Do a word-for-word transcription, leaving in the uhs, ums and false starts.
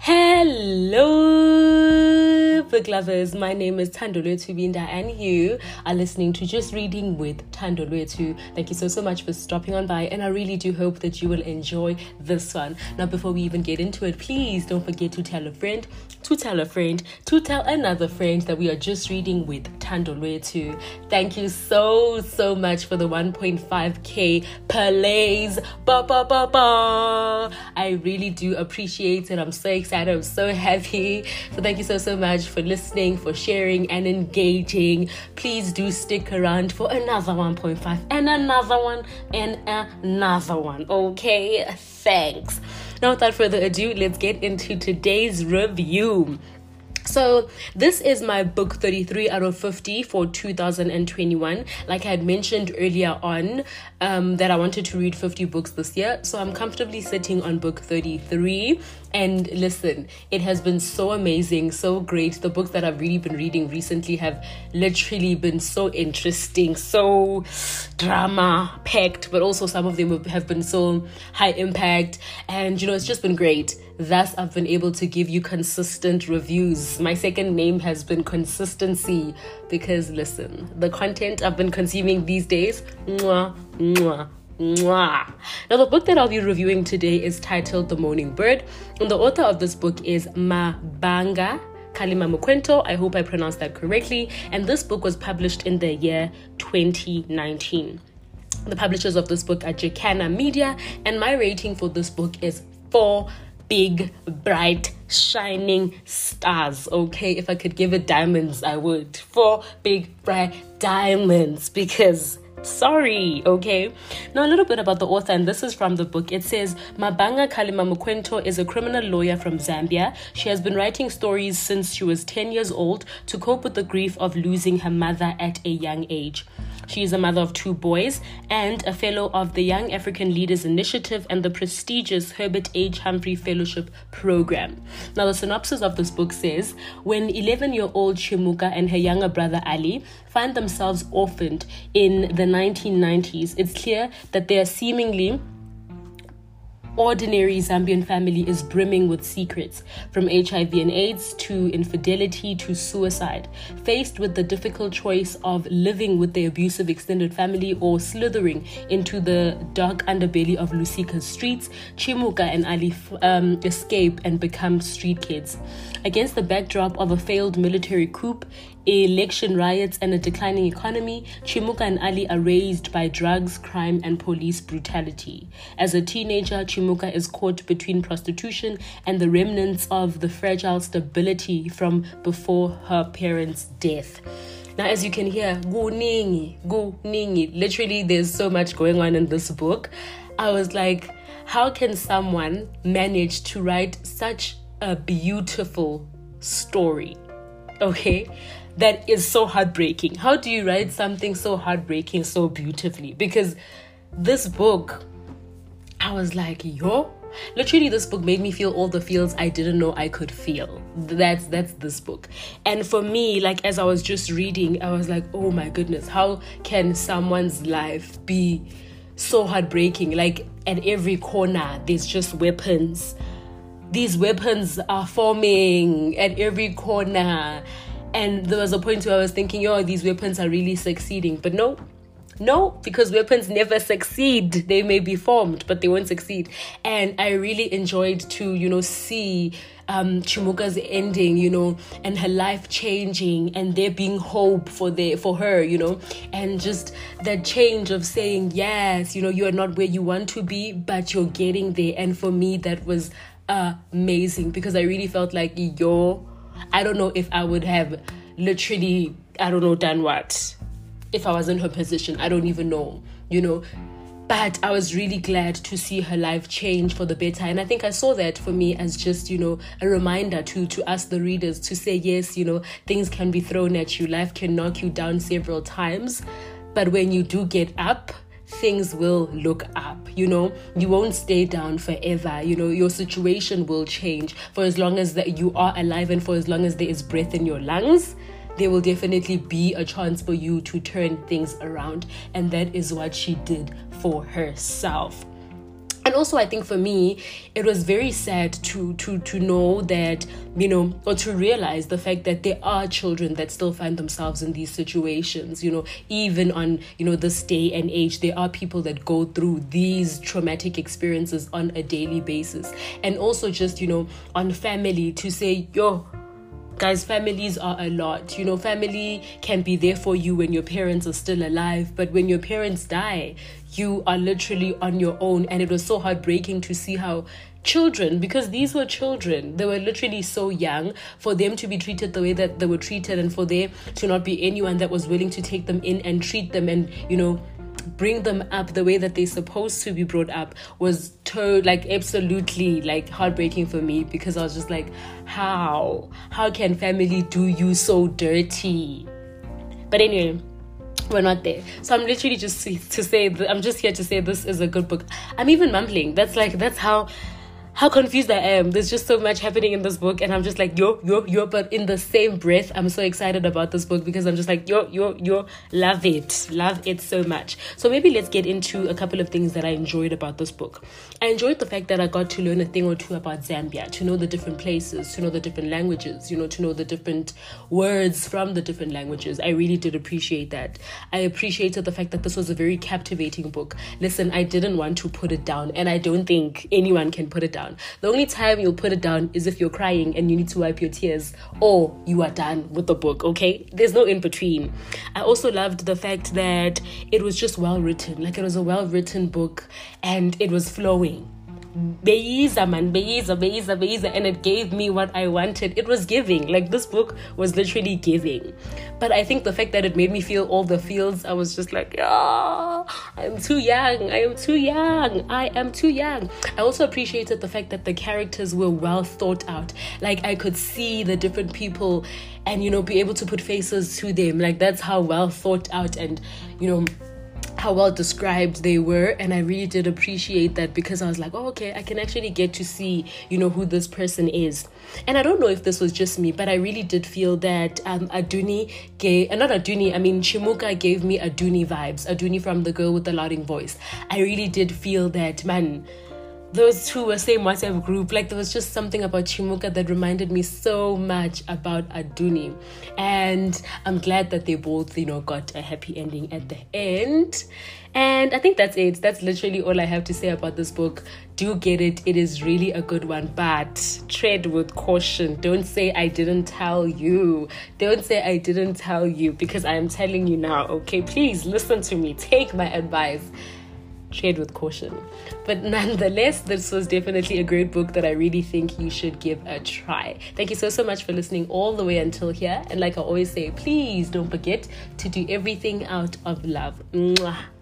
Hello book lovers, my name is Thandolwethu Binda and you are listening to Just Reading with Thandolwethu. Thank you so so much for stopping on by and I really do hope that you will enjoy this one. Now before we even get into it, please don't forget to tell a friend, to tell a friend, to tell another friend that we are Just Reading with Thandolwethu. Thank you so so much for the one point five k plays. Ba, ba, ba, ba. I really do appreciate it. I'm so excited. I'm so happy. So thank you so so much for listening, for sharing and engaging. Please do stick around for another one point five and another one and another one. Okay, thanks. Now without further ado, let's get into today's review. So this is my book thirty-three out of fifty for two thousand twenty-one. Like I had mentioned earlier on, um, that I wanted to read fifty books this year. So I'm comfortably sitting on book thirty-three. And listen, it has been so amazing, so great. The books that I've really been reading recently have literally been so interesting, so drama-packed, but also some of them have been so high impact. And, you know, it's just been great. Thus, I've been able to give you consistent reviews. My second name has been consistency because, listen, the content I've been consuming these days, mwah, mwah. Now, the book that I'll be reviewing today is titled The Morning Bird, and the author of this book is Mabanga Kalimamukwento. I hope I pronounced that correctly, and this book was published in the year twenty nineteen. The publishers of this book are Jakana Media, and my rating for this book is four big, bright, shining stars. Okay, if I could give it diamonds, I would. Four big, bright diamonds, because... Sorry, okay. Now a little bit about the author, and this is from the book. It says, Mabanga Kalimamukwento is a criminal lawyer from Zambia. She has been writing stories since she was ten years old to cope with the grief of losing her mother at a young age. She is a mother of two boys and a fellow of the Young African Leaders Initiative and the prestigious Herbert H. Humphrey Fellowship Program. Now the synopsis of this book says, when eleven-year-old Chimuka and her younger brother Ali find themselves orphaned in the nineteen nineties, it's clear that their seemingly ordinary Zambian family is brimming with secrets, from H I V and AIDS to infidelity to suicide. Faced with the difficult choice of living with their abusive extended family or slithering into the dark underbelly of Lusika's streets, Chimuka and Ali um, escape and become street kids. Against the backdrop of a failed military coup, election riots and a declining economy, Chimuka and Ali are raised by drugs, crime, and police brutality. As a teenager, Chimuka is caught between prostitution and the remnants of the fragile stability from before her parents' death. Now, as you can hear, guningi, guningi. Literally, there's so much going on in this book. I was like, how can someone manage to write such a beautiful story? Okay, that is so heartbreaking. How do you write something so heartbreaking so beautifully? Because this book, I was like, yo, literally this book made me feel all the feels I didn't know I could feel. That's that's this book. And for me, like as I was just reading, I was like, oh my goodness, how can someone's life be so heartbreaking? Like at every corner, there's just weapons. These weapons are forming at every corner. And there was a point where I was thinking, yo, these weapons are really succeeding. But no, no, because weapons never succeed. They may be formed, but they won't succeed. And I really enjoyed to, you know, see um, Chimuka's ending, you know, and her life changing and there being hope for the, for her, you know, and just that change of saying, yes, you know, you are not where you want to be, but you're getting there. And for me, that was amazing because I really felt like, yo, I don't know if I would have literally, I don't know, done what if I was in her position. I don't even know, you know, but I was really glad to see her life change for the better. And I think I saw that for me as just, you know, a reminder to to us, the readers, to say, yes, you know, things can be thrown at you. Life can knock you down several times. But when you do get up, things will look up, you know, you won't stay down forever, you know, your situation will change for as long as that you are alive and for as long as there is breath in your lungs, there will definitely be a chance for you to turn things around. And that is what she did for herself. And also, I think for me, it was very sad to to to know that, you know, or to realize the fact that there are children that still find themselves in these situations, you know, even on, you know, this day and age, there are people that go through these traumatic experiences on a daily basis. And also just, you know, on family to say, yo, guys, families are a lot. You know, family can be there for you when your parents are still alive, but when your parents die, you are literally on your own. And it was so heartbreaking to see how children, because these were children, they were literally so young, for them to be treated the way that they were treated, and for there to not be anyone that was willing to take them in and treat them and, you know, bring them up the way that they're supposed to be brought up, was to- like absolutely like heartbreaking for me, because I was just like, how how can family do you so dirty? But anyway, we're not there. So I'm literally just to say that I'm just here to say this is a good book. I'm even mumbling. That's like that's how how confused I am. There's just so much happening in this book, and I'm just like, yo, yo, yo, but in the same breath, I'm so excited about this book, because I'm just like, yo, yo, yo, love it. Love it so much. So maybe let's get into a couple of things that I enjoyed about this book. I enjoyed the fact that I got to learn a thing or two about Zambia, to know the different places, to know the different languages, you know, to know the different words from the different languages. I really did appreciate that. I appreciated the fact that this was a very captivating book. Listen, I didn't want to put it down, and I don't think anyone can put it down. The only time you'll put it down is if you're crying and you need to wipe your tears, or you are done with the book, okay? There's no in between. I also loved the fact that it was just well written. Like, it was a well written book, and it was flowing. Beiza, man, Beiza, Beiza, Beiza, and it gave me what I wanted. It was giving. Like, this book was literally giving. But I think the fact that it made me feel all the feels, I was just like, ah, oh, I'm too young, I am too young, I am too young. I also appreciated the fact that the characters were well thought out. Like, I could see the different people and, you know, be able to put faces to them. Like, that's how well thought out and, you know, how well described they were. And I really did appreciate that, because I was like, oh, okay, I can actually get to see, you know, who this person is. And I don't know if this was just me, but I really did feel that um, Adunni gave, uh, not Adunni, I mean, Chimuka gave me Adunni vibes. Adunni from The Girl with the Louding Voice. I really did feel that, man, those two were same WhatsApp group. Like, there was just something about Chimuka that reminded me so much about Adunni. And I'm glad that they both, you know, got a happy ending at the end. And I think that's it. That's literally all I have to say about this book. Do get it. It is really a good one. But tread with caution. Don't say I didn't tell you. Don't say I didn't tell you, because I am telling you now, okay? Please listen to me. Take my advice. Tread with caution. But nonetheless, this was definitely a great book that I really think you should give a try. Thank you so, so much for listening all the way until here. And like I always say, please don't forget to do everything out of love. Mwah.